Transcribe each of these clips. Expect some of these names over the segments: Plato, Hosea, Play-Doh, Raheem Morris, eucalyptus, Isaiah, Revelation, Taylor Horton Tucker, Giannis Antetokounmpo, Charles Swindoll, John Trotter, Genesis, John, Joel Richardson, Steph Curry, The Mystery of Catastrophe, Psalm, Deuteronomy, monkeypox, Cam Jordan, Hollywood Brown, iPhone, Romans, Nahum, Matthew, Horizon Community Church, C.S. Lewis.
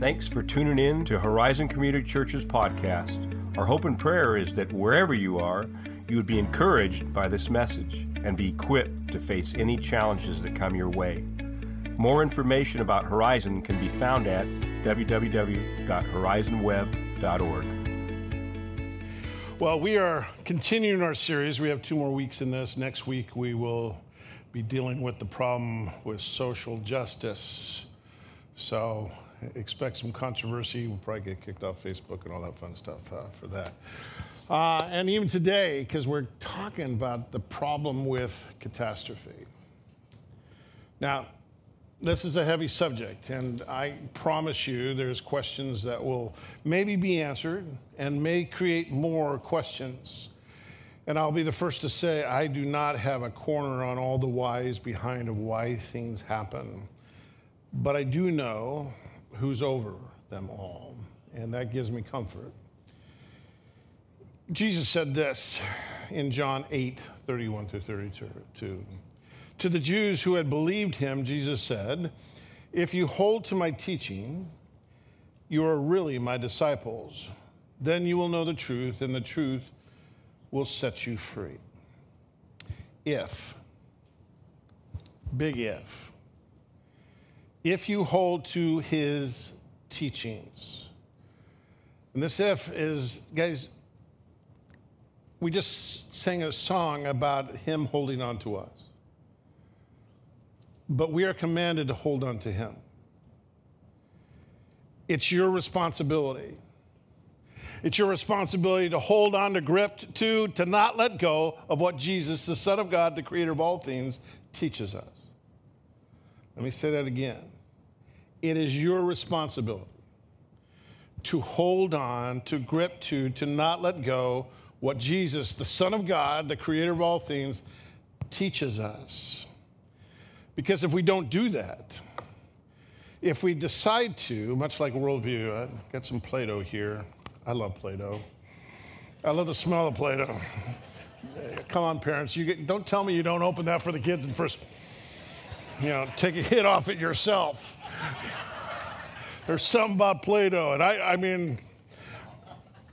Thanks for tuning in to Horizon Community Church's podcast. Our hope and prayer is that wherever you are, you would be encouraged by this message and be equipped to face any challenges that come your way. More information about Horizon can be found at www.horizonweb.org. Well, we are continuing our series. We have 2 more weeks in this. Next week, we will be dealing with the problem with social justice. So expect some controversy. We'll probably get kicked off Facebook and all that fun stuff for that. And even today, because we're talking about the problem with catastrophe. Now, this is a heavy subject, and I promise you there's questions that will maybe be answered and may create more questions. And I'll be the first to say I do not have a corner on all the whys behind of why things happen. But I do know who's over them all, and that gives me comfort. Jesus said this in John 8:31-32. To the Jews who had believed him, Jesus said, "If you hold to my teaching, you are really my disciples. Then you will know the truth, and the truth will set you free." If, big if. If you hold to his teachings. And this if is, guys, we just sang a song about him holding on to us. But we are commanded to hold on to him. It's your responsibility. It's your responsibility to hold on to, grip to not let go of what Jesus, the Son of God, the creator of all things, teaches us. Let me say that again. It is your responsibility to hold on, to grip to not let go what Jesus, the Son of God, the creator of all things, teaches us. Because if we don't do that, if we decide to, much like worldview, I've got some Play-Doh here. I love Play-Doh. I love the smell of Play-Doh. Come on, parents. Don't tell me you don't open that for the kids and first. You know, take a hit off it yourself. There's something about Play-Doh. And I mean,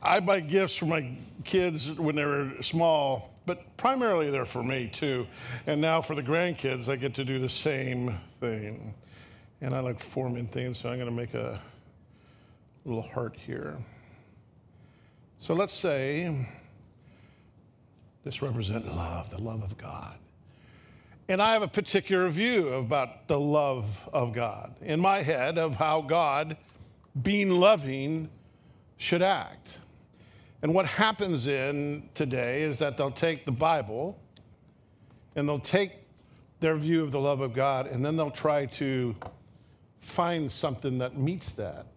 I buy gifts for my kids when they were small, but primarily they're for me too. And now for the grandkids, I get to do the same thing. And I like forming things, so I'm going to make a little heart here. So let's say this represents love, the love of God. And I have a particular view about the love of God in my head of how God, being loving, should act. And what happens in today is that they'll take the Bible and they'll take their view of the love of God, and then they'll try to find something that meets that.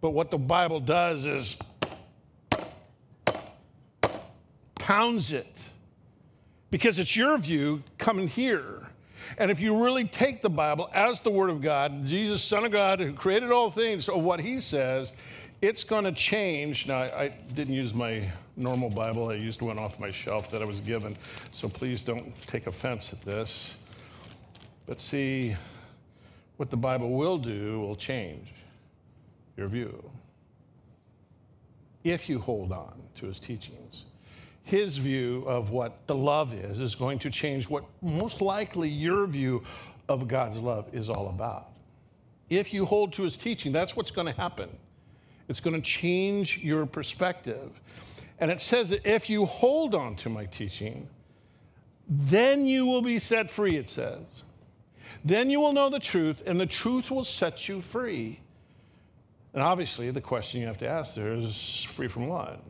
But what the Bible does is pounds it. Because it's your view coming here. And if you really take the Bible as the Word of God, Jesus, Son of God, who created all things, or what he says, it's going to change. Now, I didn't use my normal Bible. I used one off my shelf that I was given. So please don't take offense at this. But see, what the Bible will do will change your view. If you hold on to his teachings. His view of what the love is going to change what most likely your view of God's love is all about. If you hold to his teaching, that's what's going to happen. It's going to change your perspective. And it says that if you hold on to my teaching, then you will be set free, it says. Then you will know the truth, and the truth will set you free. And obviously, the question you have to ask there is, free from what?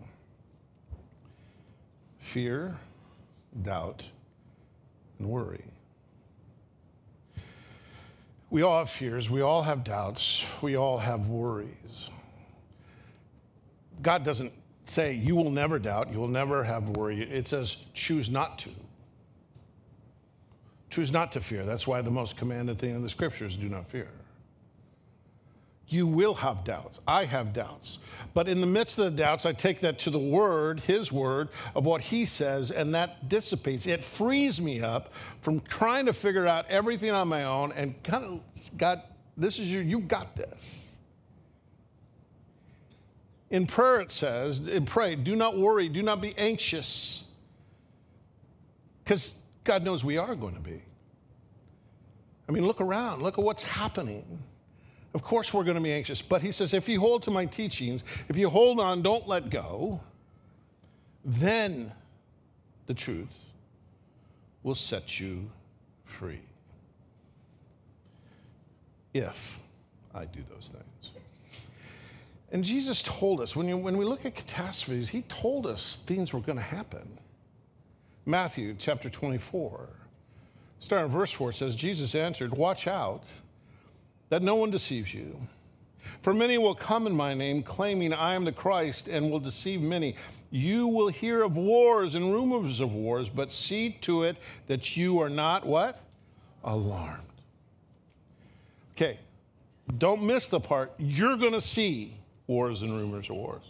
Fear, doubt, and worry. We all have fears. We all have doubts. We all have worries. God doesn't say, you will never doubt. You will never have worry. It says, choose not to. Choose not to fear. That's why the most commanded thing in the scriptures, do not fear. You will have doubts. I have doubts. But in the midst of the doubts, I take that to the Word, his Word, of what he says, and that dissipates. It frees me up from trying to figure out everything on my own and kind of, God, this is you. You got this. In prayer it says, in pray, do not worry, do not be anxious. Because God knows we are going to be. I mean, look around. Look at what's happening. Of course we're going to be anxious. But he says, if you hold to my teachings, if you hold on, don't let go, then the truth will set you free. If I do those things. And Jesus told us, when we look at catastrophes, he told us things were going to happen. Matthew chapter 24, starting verse 4, says, Jesus answered, watch out that no one deceives you. For many will come in my name, claiming I am the Christ, and will deceive many. You will hear of wars and rumors of wars, but see to it that you are not, what? Alarmed. Okay, don't miss the part. You're going to see wars and rumors of wars.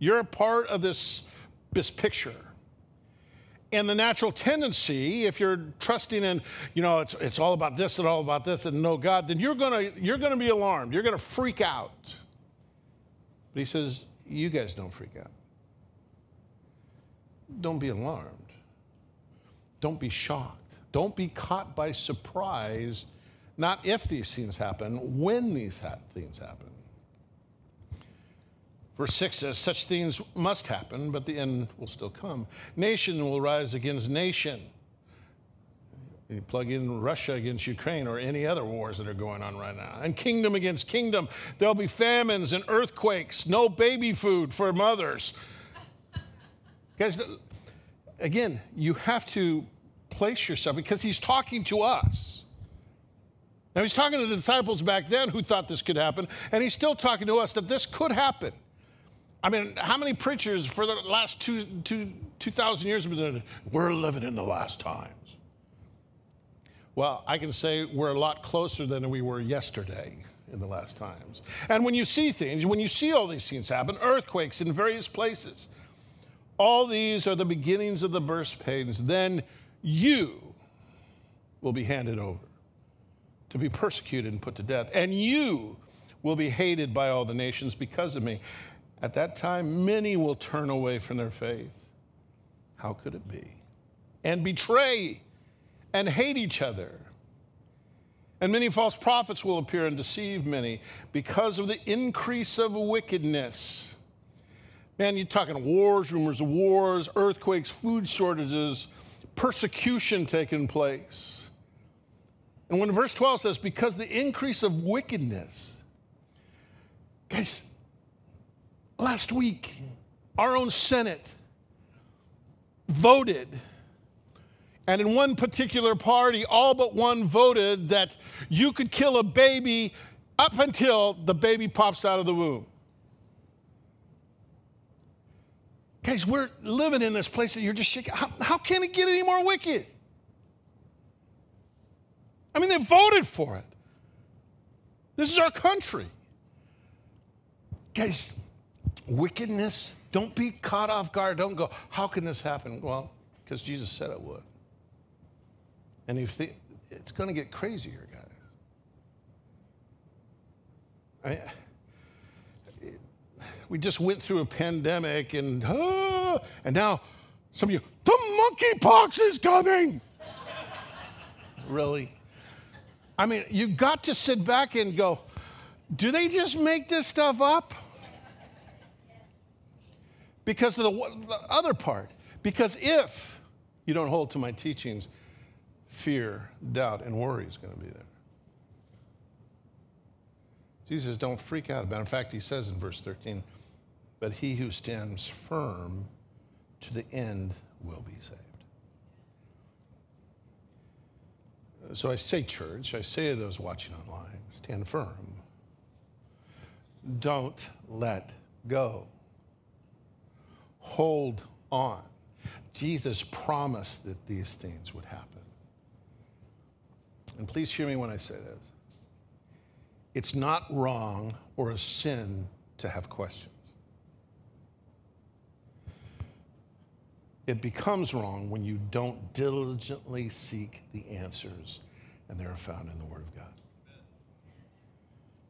You're a part of this picture. And the natural tendency, if you're trusting in, you know, it's all about this and all about this and no God, then you're going to be alarmed. You're going to freak out. But he says, you guys don't freak out. Don't be alarmed. Don't be shocked. Don't be caught by surprise, not if these things happen, when these things happen. Verse 6 says, such things must happen, but the end will still come. Nation will rise against nation. You plug in Russia against Ukraine or any other wars that are going on right now. And kingdom against kingdom. There'll be famines and earthquakes. No baby food for mothers. Guys, again, you have to place yourself, because he's talking to us. Now, he's talking to the disciples back then who thought this could happen, and he's still talking to us that this could happen. I mean, how many preachers for the last 2,000 years have been saying, we're living in the last times? Well, I can say we're a lot closer than we were yesterday in the last times. And when you see things, when you see all these things happen, earthquakes in various places, all these are the beginnings of the birth pains. Then you will be handed over to be persecuted and put to death, and you will be hated by all the nations because of me. At that time, many will turn away from their faith. How could it be? And betray and hate each other. And many false prophets will appear and deceive many because of the increase of wickedness. Man, you're talking wars, rumors of wars, earthquakes, food shortages, persecution taking place. And when verse 12 says, because the increase of wickedness. Guys, last week, our own Senate voted, and in one particular party, all but one voted that you could kill a baby up until the baby pops out of the womb. Guys, we're living in this place that you're just shaking. How can it get any more wicked? I mean, they voted for it. This is our country. Guys, wickedness, don't be caught off guard. Don't go, how can this happen? Well, because Jesus said it would. And it's going to get crazier, guys. We just went through a pandemic, and now some of you, the monkeypox is coming. Really? I mean, you got to sit back and go, do they just make this stuff up? Because of the other part. Because if you don't hold to my teachings, fear, doubt, and worry is going to be there. Jesus, don't freak out about it. In fact, he says in verse 13, but he who stands firm to the end will be saved. So I say, church, I say to those watching online, stand firm. Don't let go. Hold on. Jesus promised that these things would happen. And please hear me when I say this. It's not wrong or a sin to have questions. It becomes wrong when you don't diligently seek the answers, and they are found in the Word of God.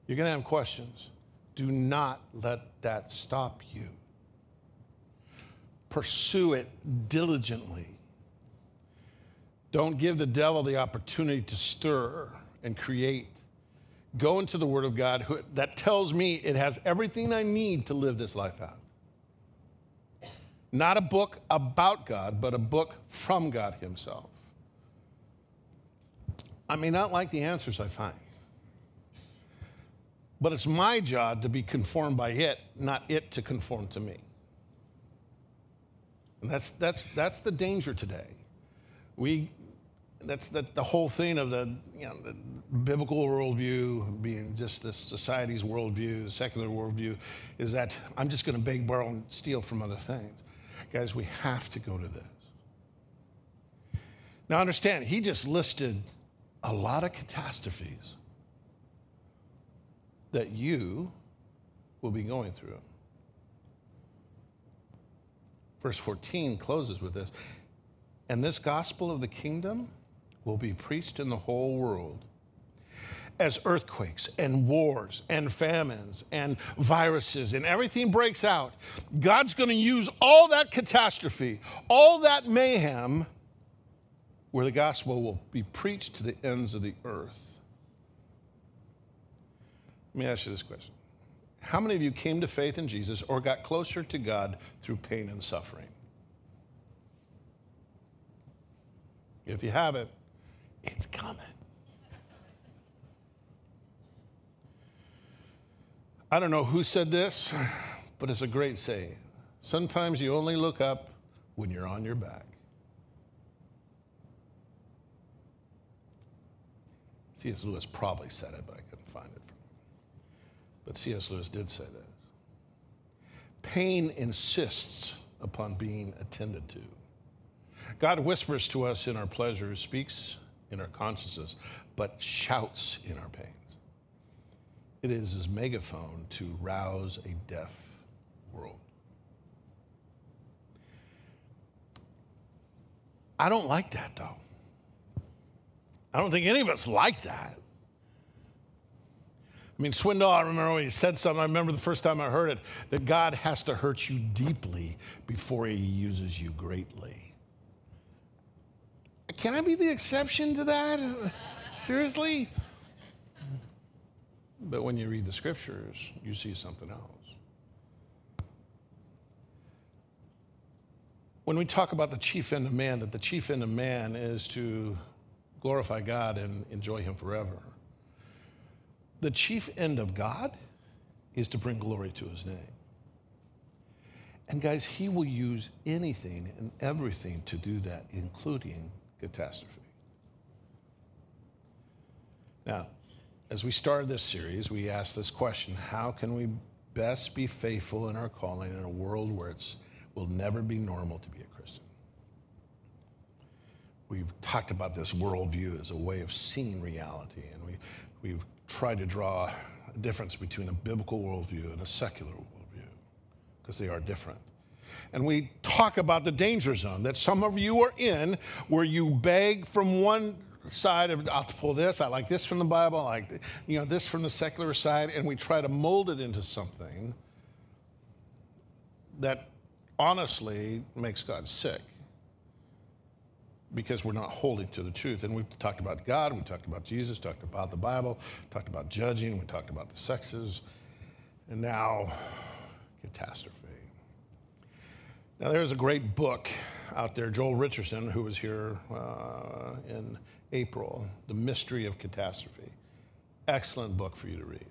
You're going to have questions. Do not let that stop you. Pursue it diligently. Don't give the devil the opportunity to stir and create. Go into the Word of God that tells me it has everything I need to live this life out. Not a book about God, but a book from God himself. I may not like the answers I find, but it's my job to be conformed by it, not it to conform to me. And that's the danger today. That's the whole thing of the biblical worldview being just this society's worldview, the secular worldview, is that I'm just going to beg, borrow, and steal from other things. Guys, we have to go to this. Now understand, he just listed a lot of catastrophes that you will be going through. Verse 14 closes with this. And this gospel of the kingdom will be preached in the whole world as earthquakes and wars and famines and viruses and everything breaks out. God's going to use all that catastrophe, all that mayhem, where the gospel will be preached to the ends of the earth. Let me ask you this question. How many of you came to faith in Jesus or got closer to God through pain and suffering? If you haven't, it's coming. I don't know who said this, but it's a great saying. Sometimes you only look up when you're on your back. C.S. Lewis probably said it, but I couldn't find it. But C.S. Lewis did say this. Pain insists upon being attended to. God whispers to us in our pleasures, speaks in our consciences, but shouts in our pains. It is his megaphone to rouse a deaf world. I don't like that, though. I don't think any of us like that. I mean, Swindoll, I remember when he said something, I remember the first time I heard it, that God has to hurt you deeply before he uses you greatly. Can I be the exception to that? Seriously? But when you read the scriptures, you see something else. When we talk about the chief end of man, that the chief end of man is to glorify God and enjoy him forever. The chief end of God is to bring glory to his name. And guys, he will use anything and everything to do that, including catastrophe. Now, as we started this series, we asked this question: how can we best be faithful in our calling in a world where it will never be normal to be a Christian? We've talked about this worldview as a way of seeing reality, and we've tried to draw a difference between a biblical worldview and a secular worldview, because they are different. And we talk about the danger zone that some of you are in, where you beg from one side of, I'll pull this, I like this from the Bible, I like this from the secular side, and we try to mold it into something that honestly makes God sick, because we're not holding to the truth. And we've talked about God, we talked about Jesus, talked about the Bible, talked about judging, we talked about the sexes, and now catastrophe. Now, there's a great book out there, Joel Richardson, who was here in April, The Mystery of Catastrophe. Excellent book for you to read.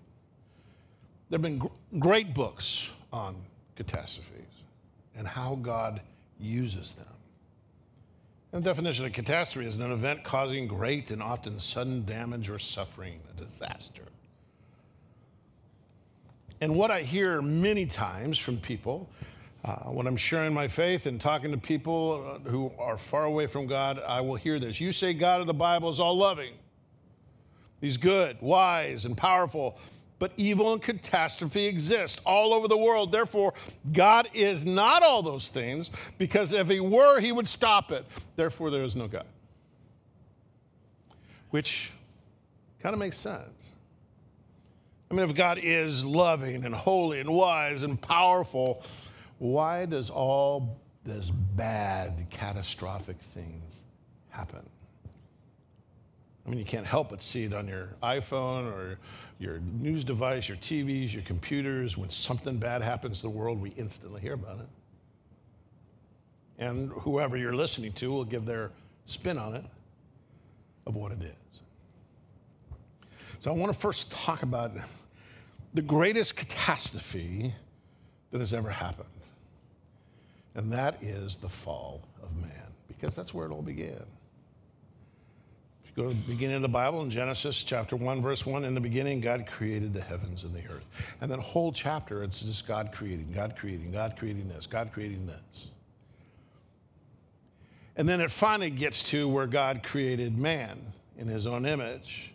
There have been great books on catastrophes and how God uses them. And the definition of catastrophe is an event causing great and often sudden damage or suffering, a disaster. And what I hear many times from people when I'm sharing my faith and talking to people who are far away from God, I will hear this. You say God of the Bible is all loving. He's good, wise, and powerful, but evil and catastrophe exist all over the world. Therefore, God is not all those things, because if he were, he would stop it. Therefore, there is no God. Which kind of makes sense. I mean, if God is loving and holy and wise and powerful, why does all this bad, catastrophic things happen? I mean, you can't help but see it on your iPhone or your news device, your TVs, your computers. When something bad happens to the world, we instantly hear about it. And whoever you're listening to will give their spin on it of what it is. So I want to first talk about the greatest catastrophe that has ever happened. And that is the fall of man, because that's where it all began. Go to the beginning of the Bible in Genesis chapter 1, verse 1. In the beginning, God created the heavens and the earth. And that whole chapter, it's just God creating, God creating, God creating this, God creating this. And then it finally gets to where God created man in his own image.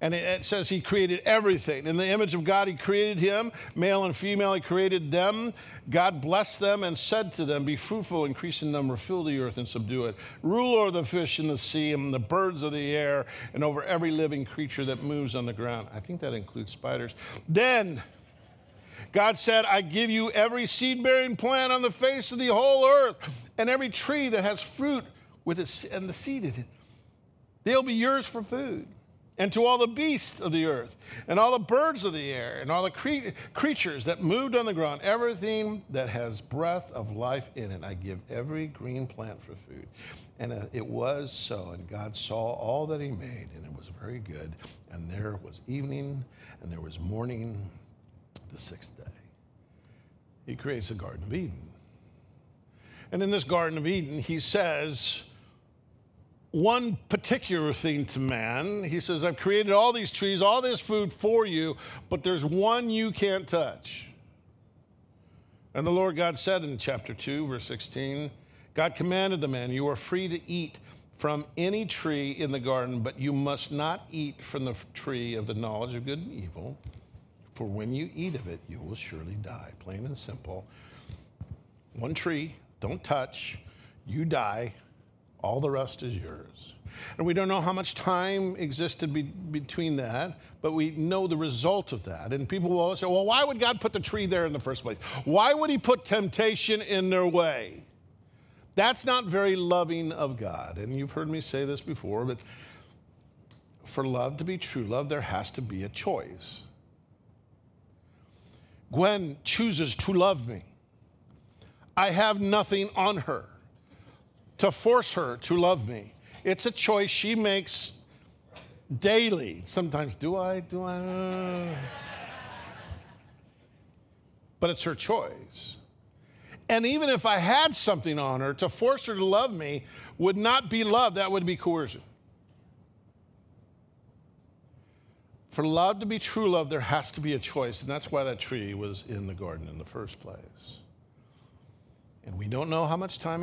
And it says he created everything. In the image of God, he created him. Male and female, he created them. God blessed them and said to them, be fruitful, increase in number, fill the earth and subdue it. Rule over the fish in the sea and the birds of the air and over every living creature that moves on the ground. I think that includes spiders. Then God said, I give you every seed-bearing plant on the face of the whole earth and every tree that has fruit with its, and the seed in it. They'll be yours for food. And to all the beasts of the earth, and all the birds of the air, and all the creatures that moved on the ground, everything that has breath of life in it, I give every green plant for food. And it was so, and God saw all that he made, and it was very good. And there was evening, and there was morning, the sixth day. He creates the Garden of Eden. And in this Garden of Eden, he says one particular thing to man. He says, I've created all these trees, all this food for you, but there's one you can't touch. And the Lord God said in chapter 2, verse 16, God commanded the man, you are free to eat from any tree in the garden, but you must not eat from the tree of the knowledge of good and evil, for when you eat of it, you will surely die. Plain and simple. One tree, don't touch, you die. All the rest is yours. And we don't know how much time existed between that, but we know the result of that. And people will always say, well, why would God put the tree there in the first place? Why would he put temptation in their way? That's not very loving of God. And you've heard me say this before, but for love to be true love, there has to be a choice. Gwen chooses to love me. I have nothing on her to force her to love me. It's a choice she makes daily. Sometimes, do I? But it's her choice. And even if I had something on her, to force her to love me would not be love. That would be coercion. For love to be true love, there has to be a choice. And that's why that tree was in the garden in the first place. And we don't know how much time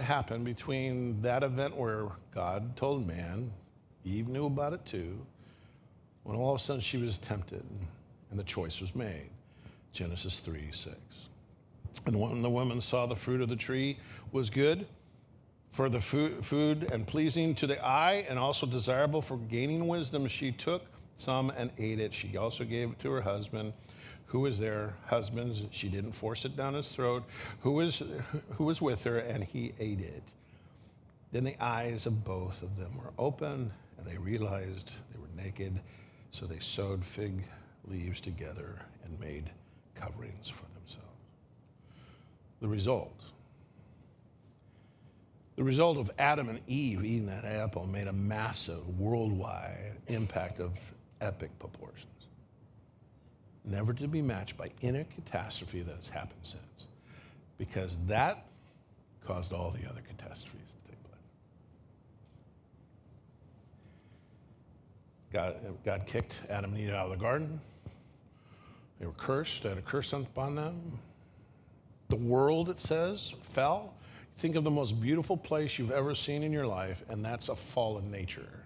happened between that event where God told man, Eve knew about it too, when all of a sudden she was tempted and the choice was made. Genesis 3:6. And when the woman saw the fruit of the tree was good for the food and pleasing to the eye and also desirable for gaining wisdom, she took some and ate it. She also gave it to her husband who was there, husbands, she didn't force it down his throat, who was with her, and he ate it. Then the eyes of both of them were open, and they realized they were naked, so they sewed fig leaves together and made coverings for themselves. The result of Adam and Eve eating that apple made a massive worldwide impact of epic proportions, never to be matched by any catastrophe that has happened since, because that caused all the other catastrophes to take place. God kicked Adam and Eve out of the garden. They were cursed. They had a curse upon them. The world, it says, fell. Think of the most beautiful place you've ever seen in your life, and that's a fallen nature.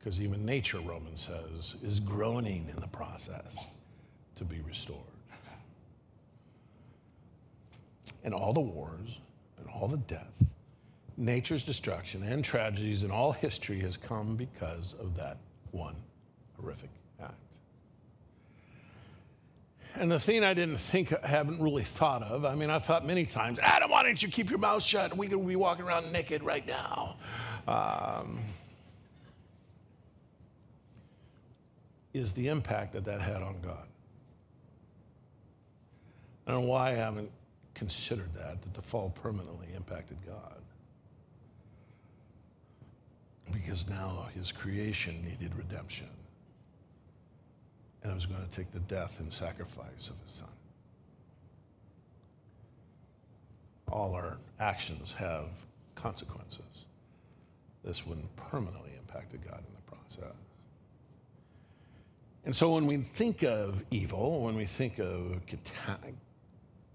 Because even nature, Romans says, is groaning in the process to be restored. And all the wars and all the death, nature's destruction and tragedies in all history has come because of that one horrific act. And the thing I haven't really thought of, I mean, I've thought many times, Adam, why don't you keep your mouth shut? We could be walking around naked right now. Is the impact that that had on God. I don't know why I haven't considered that the fall permanently impacted God. Because now his creation needed redemption. And it was going to take the death and sacrifice of his son. All our actions have consequences. This one permanently impacted God in the process. And so when we think of evil, when we think of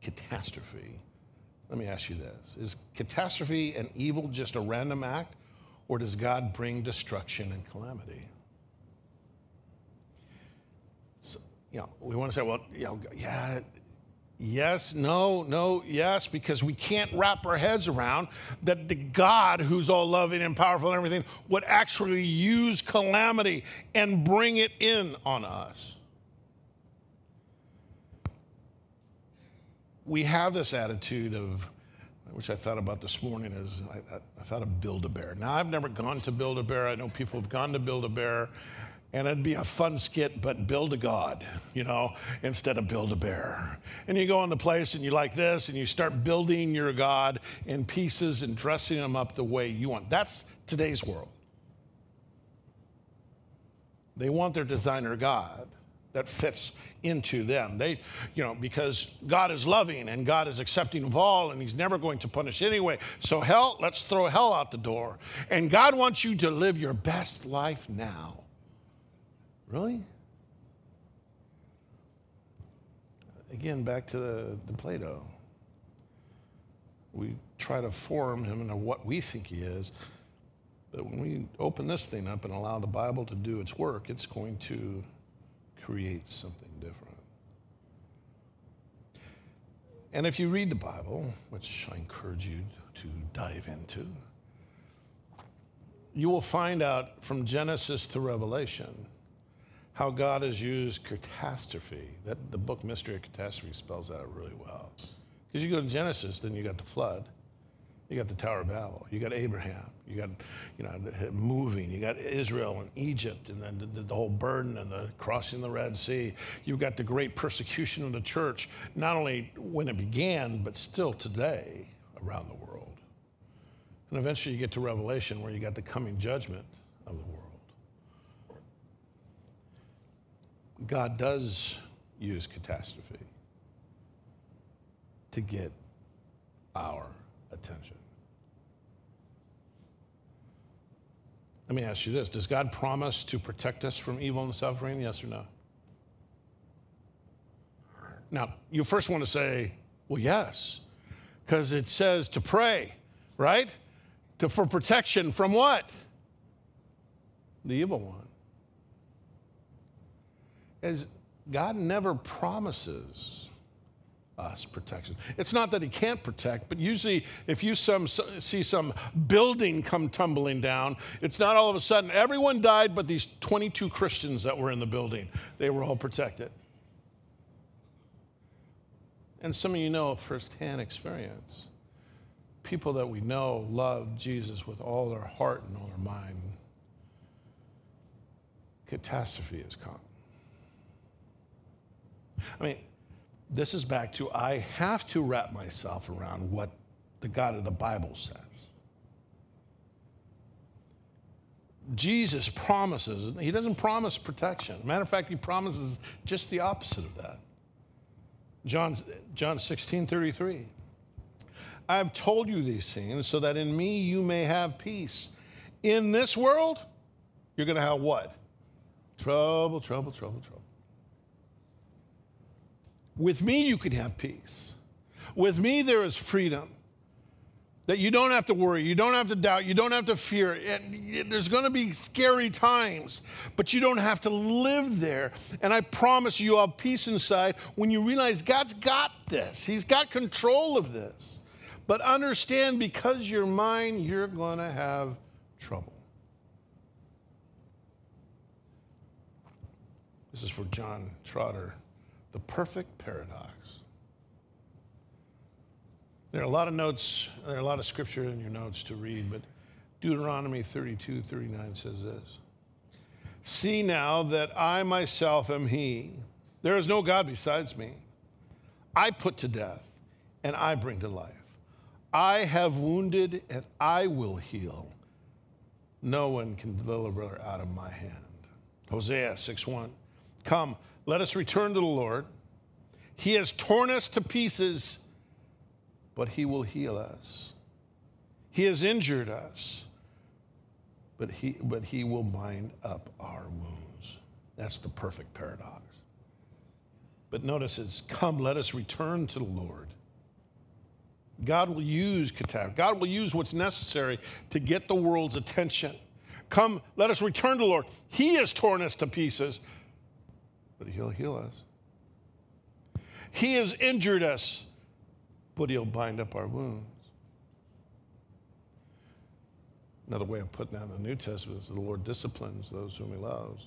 catastrophe, let me ask you this. Is catastrophe and evil just a random act, or does God bring destruction and calamity? So, you know, we want to say, well, you know, yeah, yes, no, no, yes, because we can't wrap our heads around that the God who's all loving and powerful and everything would actually use calamity and bring it in on us. We have this attitude of, which I thought about this morning, is I thought of Build-A-Bear. Now, I've never gone to Build-A-Bear. I know people have gone to Build-A-Bear. And it'd be a fun skit, but build a god, you know, instead of build a bear. And you go in the place and you like this and you start building your god in pieces and dressing them up the way you want. That's today's world. They want their designer god that fits into them. They, you know, because God is loving and God is accepting of all and he's never going to punish anyway. So hell, let's throw hell out the door. And God wants you to live your best life now. Really? Again, back to the Plato. We try to form him into what we think he is, but when we open this thing up and allow the Bible to do its work, it's going to create something different. And if you read the Bible, which I encourage you to dive into, you will find out from Genesis to Revelation how God has used catastrophe. That the book Mystery of Catastrophe spells out really well. Because you go to Genesis, then you got the flood, you got the Tower of Babel, you got Abraham, you got, you know, moving, you got Israel and Egypt, and then the whole burden and the crossing the Red Sea. You've got the great persecution of the church, not only when it began, but still today around the world. And eventually you get to Revelation where you got the coming judgment of the world. God does use catastrophe to get our attention. Let me ask you this. Does God promise to protect us from evil and suffering? Yes or no? Now, you first want to say, well, yes, because it says to pray, right? For protection from what? The evil one. As God never promises us protection. It's not that he can't protect, but usually if you see some building come tumbling down, it's not all of a sudden everyone died but these 22 Christians that were in the building. They were all protected. And some of you know firsthand experience. People that we know love Jesus with all their heart and all their mind. Catastrophe has come. I mean, this is back to I have to wrap myself around what the God of the Bible says. Jesus promises, he doesn't promise protection. As a matter of fact, he promises just the opposite of that. John 16:33. I have told you these things so that in me you may have peace. In this world, you're going to have what? Trouble, trouble, trouble, trouble. With me, you can have peace. With me, there is freedom that you don't have to worry, you don't have to doubt, you don't have to fear. There's going to be scary times, but you don't have to live there. And I promise you, I'll have peace inside when you realize God's got this. He's got control of this. But understand, because you're mine, you're going to have trouble. This is for John Trotter, The Perfect Paradox. There are a lot of notes, there are a lot of scripture in your notes to read, but Deuteronomy 32:39 says this. See now that I myself am he. There is no God besides me. I put to death, and I bring to life. I have wounded, and I will heal. No one can deliver out of my hand. Hosea 6:1. Come, let us return to the Lord. He has torn us to pieces, but he will heal us. He has injured us, but he will bind up our wounds. That's the perfect paradox. But notice it's, come, let us return to the Lord. God will use catastrophe. God will use what's necessary to get the world's attention. Come, let us return to the Lord. He has torn us to pieces, but he'll heal us. He has injured us, but he'll bind up our wounds. Another way of putting that in the New Testament is the Lord disciplines those whom he loves.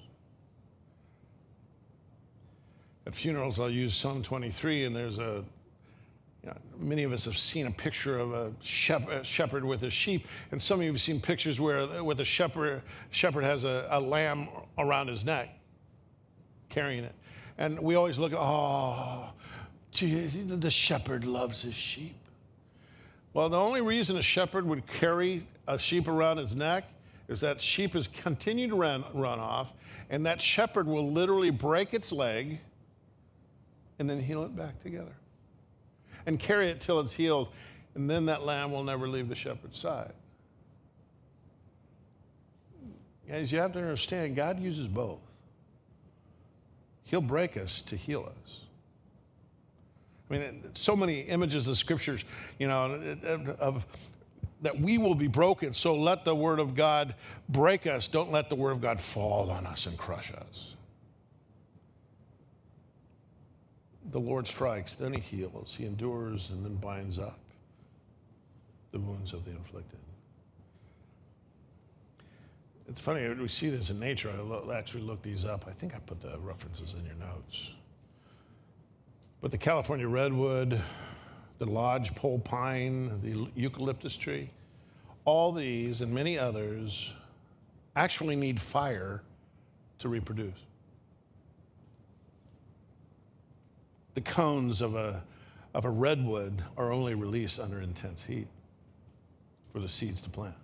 At funerals, I'll use Psalm 23, and there's a, you know, many of us have seen a picture of a shepherd with his sheep, and some of you have seen pictures where the shepherd has a lamb around his neck, carrying it. And we always look at, oh, gee, the shepherd loves his sheep. Well, the only reason a shepherd would carry a sheep around his neck is that sheep is continued to run off, and that shepherd will literally break its leg and then heal it back together and carry it till it's healed, and then that lamb will never leave the shepherd's side. Guys, you have to understand, God uses both. He'll break us to heal us. I mean, so many images of scriptures, you know, of that we will be broken, so let the word of God break us. Don't let the word of God fall on us and crush us. The Lord strikes, then he heals. He endures and then binds up the wounds of the inflicted. It's funny, we see this in nature. I actually looked these up. I think I put the references in your notes. But the California redwood, the lodgepole pine, the eucalyptus tree, all these and many others actually need fire to reproduce. The cones of a redwood are only released under intense heat for the seeds to plant.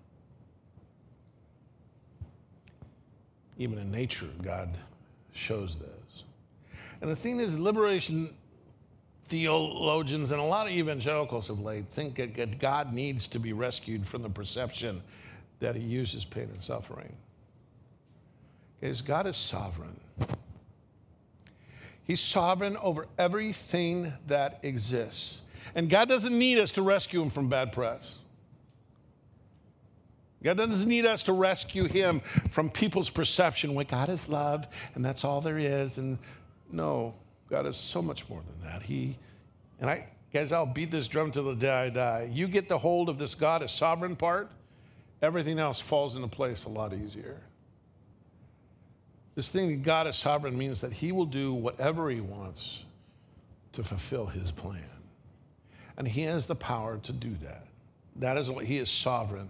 Even in nature, God shows this. And the thing is, liberation theologians and a lot of evangelicals of late think that God needs to be rescued from the perception that he uses pain and suffering. Because God is sovereign. He's sovereign over everything that exists. And God doesn't need us to rescue him from bad press. God doesn't need us to rescue him from people's perception when God is love and that's all there is. And no, God is so much more than that. Guys, I'll beat this drum till the day I die. You get the hold of this God as sovereign part, everything else falls into place a lot easier. This thing that God is sovereign means that he will do whatever he wants to fulfill his plan. And he has the power to do that. That is what he is sovereign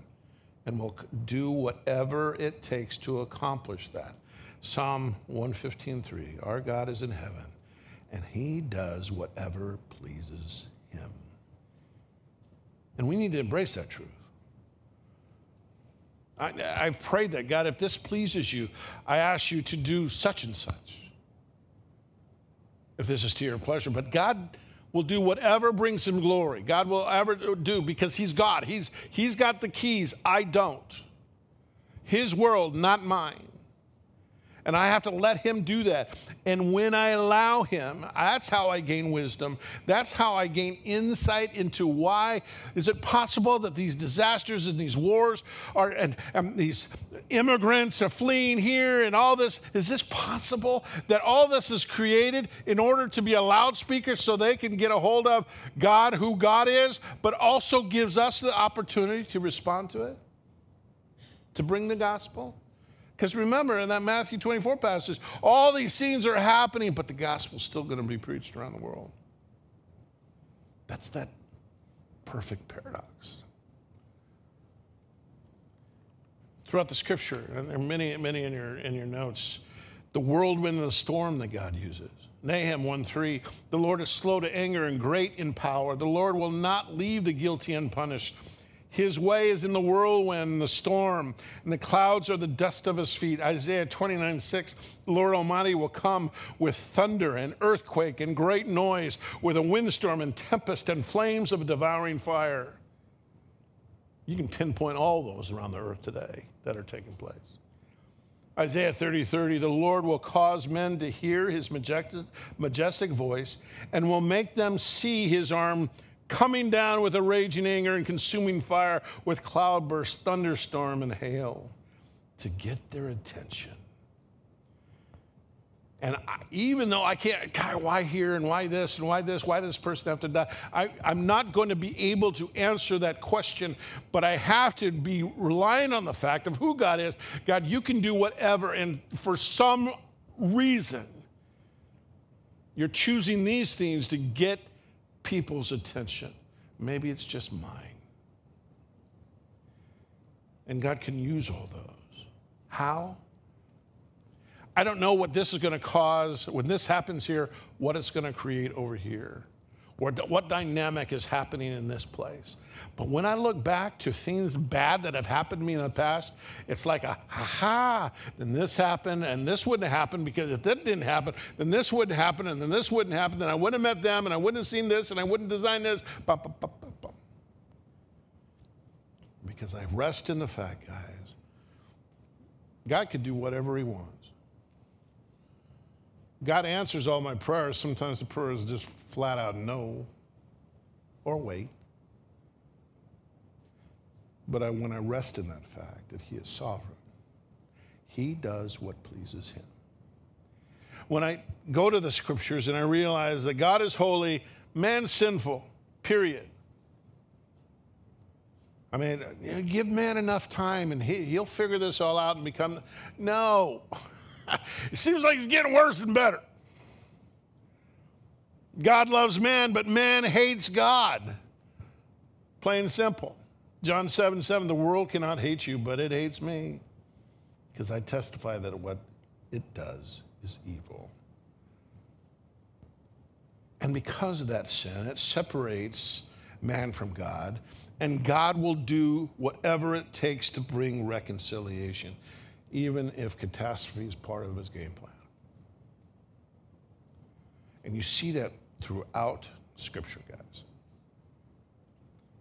and will do whatever it takes to accomplish that. Psalm 115:3, our God is in heaven and he does whatever pleases him. And we need to embrace that truth. I've prayed that, God, if this pleases you, I ask you to do such and such, if this is to your pleasure. But God will do whatever brings him glory. God will ever do, because he's God. He's got the keys. I don't. His world, not mine. And I have to let him do that. And when I allow him, that's how I gain wisdom. That's how I gain insight into why is it possible that these disasters and these wars are, and these immigrants are fleeing here and all this. Is this possible that all this is created in order to be a loudspeaker so they can get a hold of God, who God is, but also gives us the opportunity to respond to it, to bring the gospel? Because remember, in that Matthew 24 passage, all these scenes are happening, but the gospel's still going to be preached around the world. That's that perfect paradox. Throughout the scripture, and there are many in your notes, the whirlwind and the storm that God uses. Nahum 1:3, the Lord is slow to anger and great in power. The Lord will not leave the guilty unpunished. His way is in the whirlwind, the storm, and the clouds are the dust of his feet. Isaiah 29:6, the Lord Almighty will come with thunder and earthquake and great noise, with a windstorm and tempest and flames of devouring fire. You can pinpoint all those around the earth today that are taking place. Isaiah 30:30, the Lord will cause men to hear his majestic voice and will make them see his arm coming down with a raging anger and consuming fire, with cloudburst, thunderstorm, and hail, to get their attention. And even though I can't, God, why here and why this and why this? Why does this person have to die? I'm not going to be able to answer that question, but I have to be relying on the fact of who God is. God, you can do whatever, and for some reason, you're choosing these things to get people's attention. Maybe it's just mine. And God can use all those. How? I don't know what this is going to cause, when this happens here, what it's going to create over here, or what dynamic is happening in this place. But when I look back to things bad that have happened to me in the past, it's like a, ha-ha, then this happened, and this wouldn't have happened, because if that didn't happen, then this wouldn't happen, and then this wouldn't happen, then I wouldn't have met them, and I wouldn't have seen this, and I wouldn't design this. Because I rest in the fact, guys, God could do whatever he wants. God answers all my prayers. Sometimes the prayer is just flat out no, or wait. But when I rest in that fact that he is sovereign, he does what pleases him. When I go to the scriptures and I realize that God is holy, man's sinful, period. I mean, give man enough time and he'll figure this all out and become, no. It seems like it's getting worse and better. God loves man, but man hates God. Plain and simple. John 7:7, the world cannot hate you, but it hates me, because I testify that what it does is evil. And because of that sin, it separates man from God, and God will do whatever it takes to bring reconciliation, even if catastrophe is part of his game plan. And you see that throughout Scripture, guys.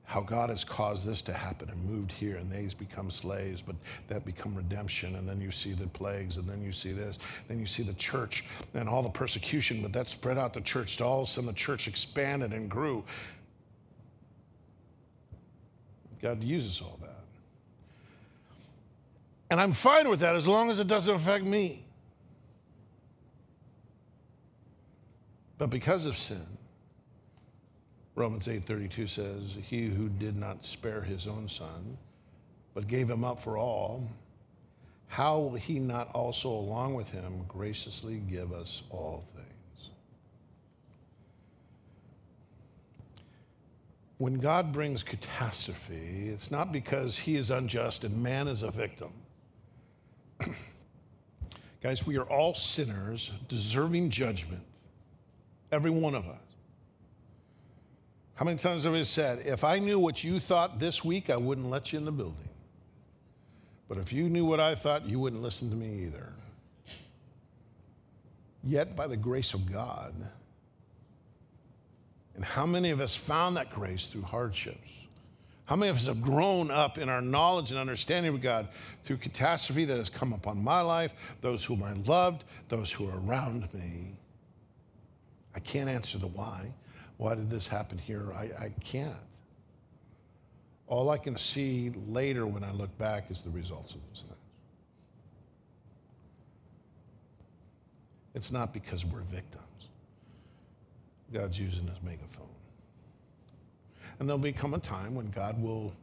How God has caused this to happen and moved here, and they's become slaves, but that become redemption, and then you see the plagues, and then you see this, then you see the church and all the persecution, but that spread out the church to all of a sudden the church expanded and grew. God uses all that. And I'm fine with that as long as it doesn't affect me. But because of sin, Romans 8:32 says, he who did not spare his own son, but gave him up for all, how will he not also along with him graciously give us all things? When God brings catastrophe, it's not because he is unjust and man is a victim. Guys, we are all sinners deserving judgment. Every one of us. How many times have we said, if I knew what you thought this week, I wouldn't let you in the building. But if you knew what I thought, you wouldn't listen to me either. Yet by the grace of God, and how many of us found that grace through hardships? How many of us have grown up in our knowledge and understanding of God through catastrophe that has come upon my life, those whom I loved, those who are around me? I can't answer the why. Why did this happen here? I can't. All I can see later when I look back is the results of those things. It's not because we're victims. God's using his megaphone. And there'll become a time when God will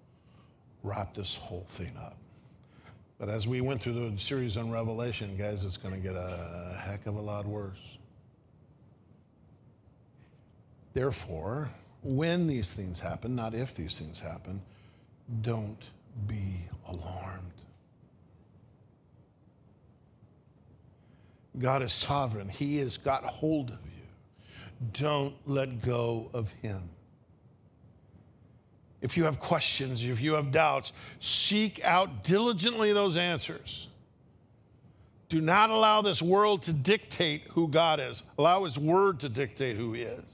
wrap this whole thing up. But as we went through the series on Revelation, guys, it's going to get a heck of a lot worse. Therefore, when these things happen, not if these things happen, don't be alarmed. God is sovereign. He has got hold of you. Don't let go of him. If you have questions, if you have doubts, seek out diligently those answers. Do not allow this world to dictate who God is. Allow his word to dictate who he is.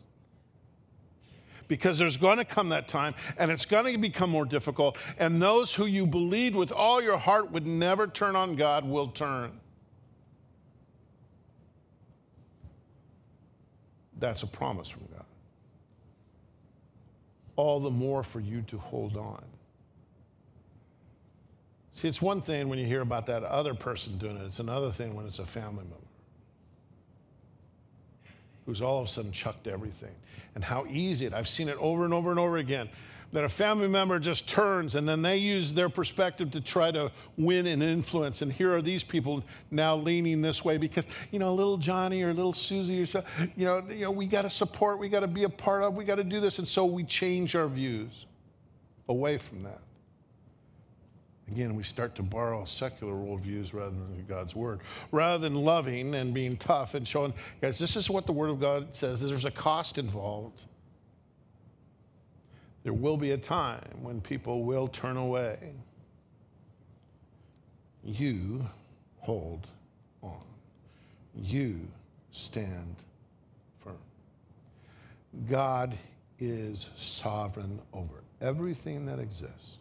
Because there's going to come that time, and it's going to become more difficult, and those who you believed with all your heart would never turn on God will turn. That's a promise from God. All the more for you to hold on. See, it's one thing when you hear about that other person doing it. It's another thing when it's a family member who's all of a sudden chucked everything. And how easy it, I've seen it over and over and over again, that a family member just turns and then they use their perspective to try to win and influence. And here are these people now leaning this way because, you know, little Johnny or little Susie or so, you know, we got to support, we got to be a part of, we got to do this. And so we change our views away from that. Again, we start to borrow secular worldviews rather than God's word. Rather than loving and being tough and showing, guys, this is what the word of God says. There's a cost involved. There will be a time when people will turn away. You hold on. You stand firm. God is sovereign over everything that exists.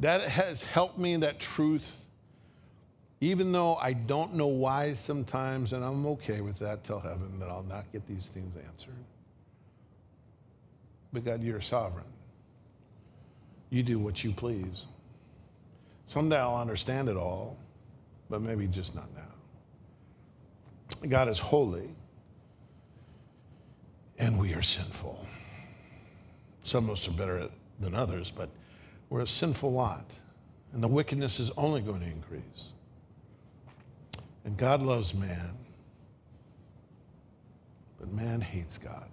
That has helped me, that truth, even though I don't know why sometimes, and I'm okay with that till heaven, that I'll not get these things answered. But God, you're sovereign. You do what you please. Someday I'll understand it all, but maybe just not now. God is holy, and we are sinful. Some of us are better than others, but we're a sinful lot, and the wickedness is only going to increase. And God loves man, but man hates God.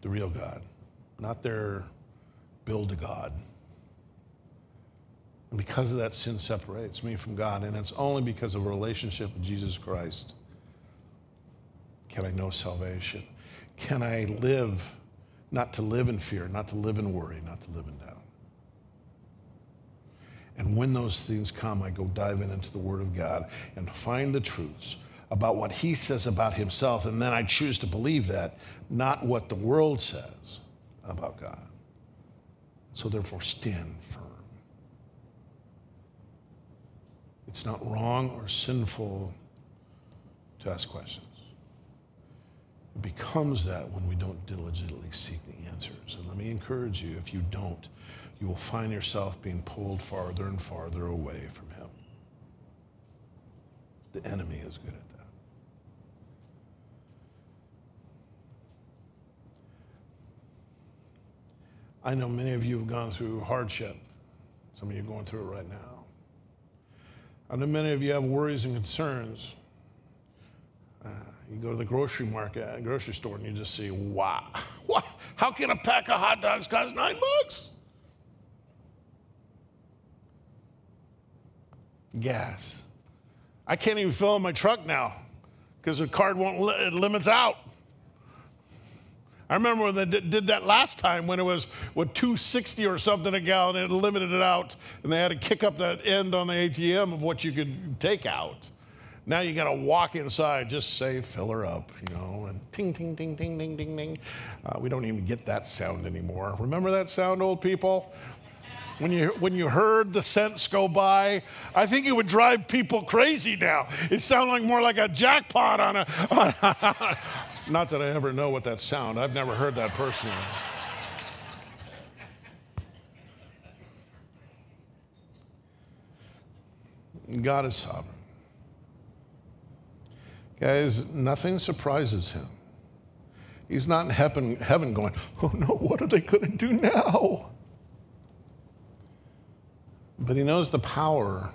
The real God, not their build-a-God. And because of that, sin separates me from God, and it's only because of a relationship with Jesus Christ can I know salvation. Can I live, not to live in fear, not to live in worry, not to live in doubt. And when those things come, I go diving into the Word of God and find the truths about what he says about himself, and then I choose to believe that, not what the world says about God. So therefore, stand firm. It's not wrong or sinful to ask questions. It becomes that when we don't diligently seek the answers. And let me encourage you, if you don't, you will find yourself being pulled farther and farther away from him. The enemy is good at that. I know many of you have gone through hardship. Some of you are going through it right now. I know many of you have worries and concerns. You go to the grocery store, and you just see, wow, what? How can a pack of hot dogs cost $9? Gas. I can't even fill in my truck now because the card won't, it limits out. I remember when they did that last time when it was, what, $2.60 or something a gallon, it limited it out, and they had to kick up that end on the ATM of what you could take out. Now you got to walk inside, just say, fill her up, you know, and ting, ting, ting, ting, ting, ting, ting. We don't even get that sound anymore. Remember that sound, old people? When you heard the cents go by, I think it would drive people crazy now. It sounded like more like a jackpot on a... Not that I ever know what that sound. I've never heard that personally. God is sovereign. Guys, nothing surprises him. He's not in heaven going, oh no, what are they going to do now? But he knows the power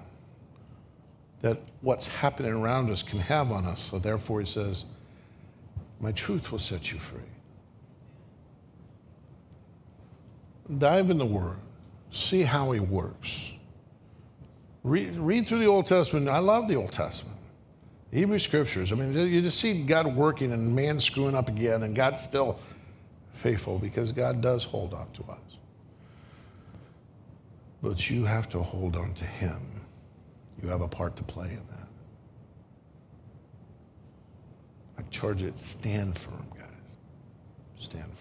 that what's happening around us can have on us. So therefore, he says, my truth will set you free. Dive in the Word. See how he works. Read through the Old Testament. I love the Old Testament. The Hebrew Scriptures. I mean, you just see God working and man screwing up again, and God's still faithful because God does hold on to us. But you have to hold on to him. You have a part to play in that. I charge it, stand firm, guys. Stand firm.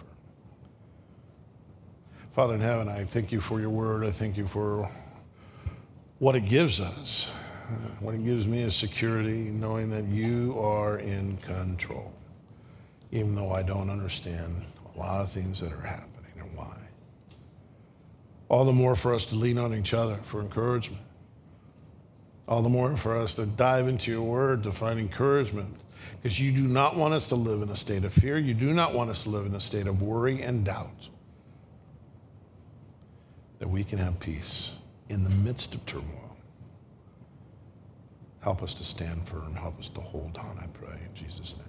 Father in heaven, I thank you for your word. I thank you for what it gives us. What it gives me is security, knowing that you are in control, even though I don't understand a lot of things that are happening and why. All the more for us to lean on each other for encouragement. All the more for us to dive into your word to find encouragement, because you do not want us to live in a state of fear. You do not want us to live in a state of worry and doubt, that we can have peace in the midst of turmoil. Help us to stand firm. Help us to hold on, I pray, in Jesus' name.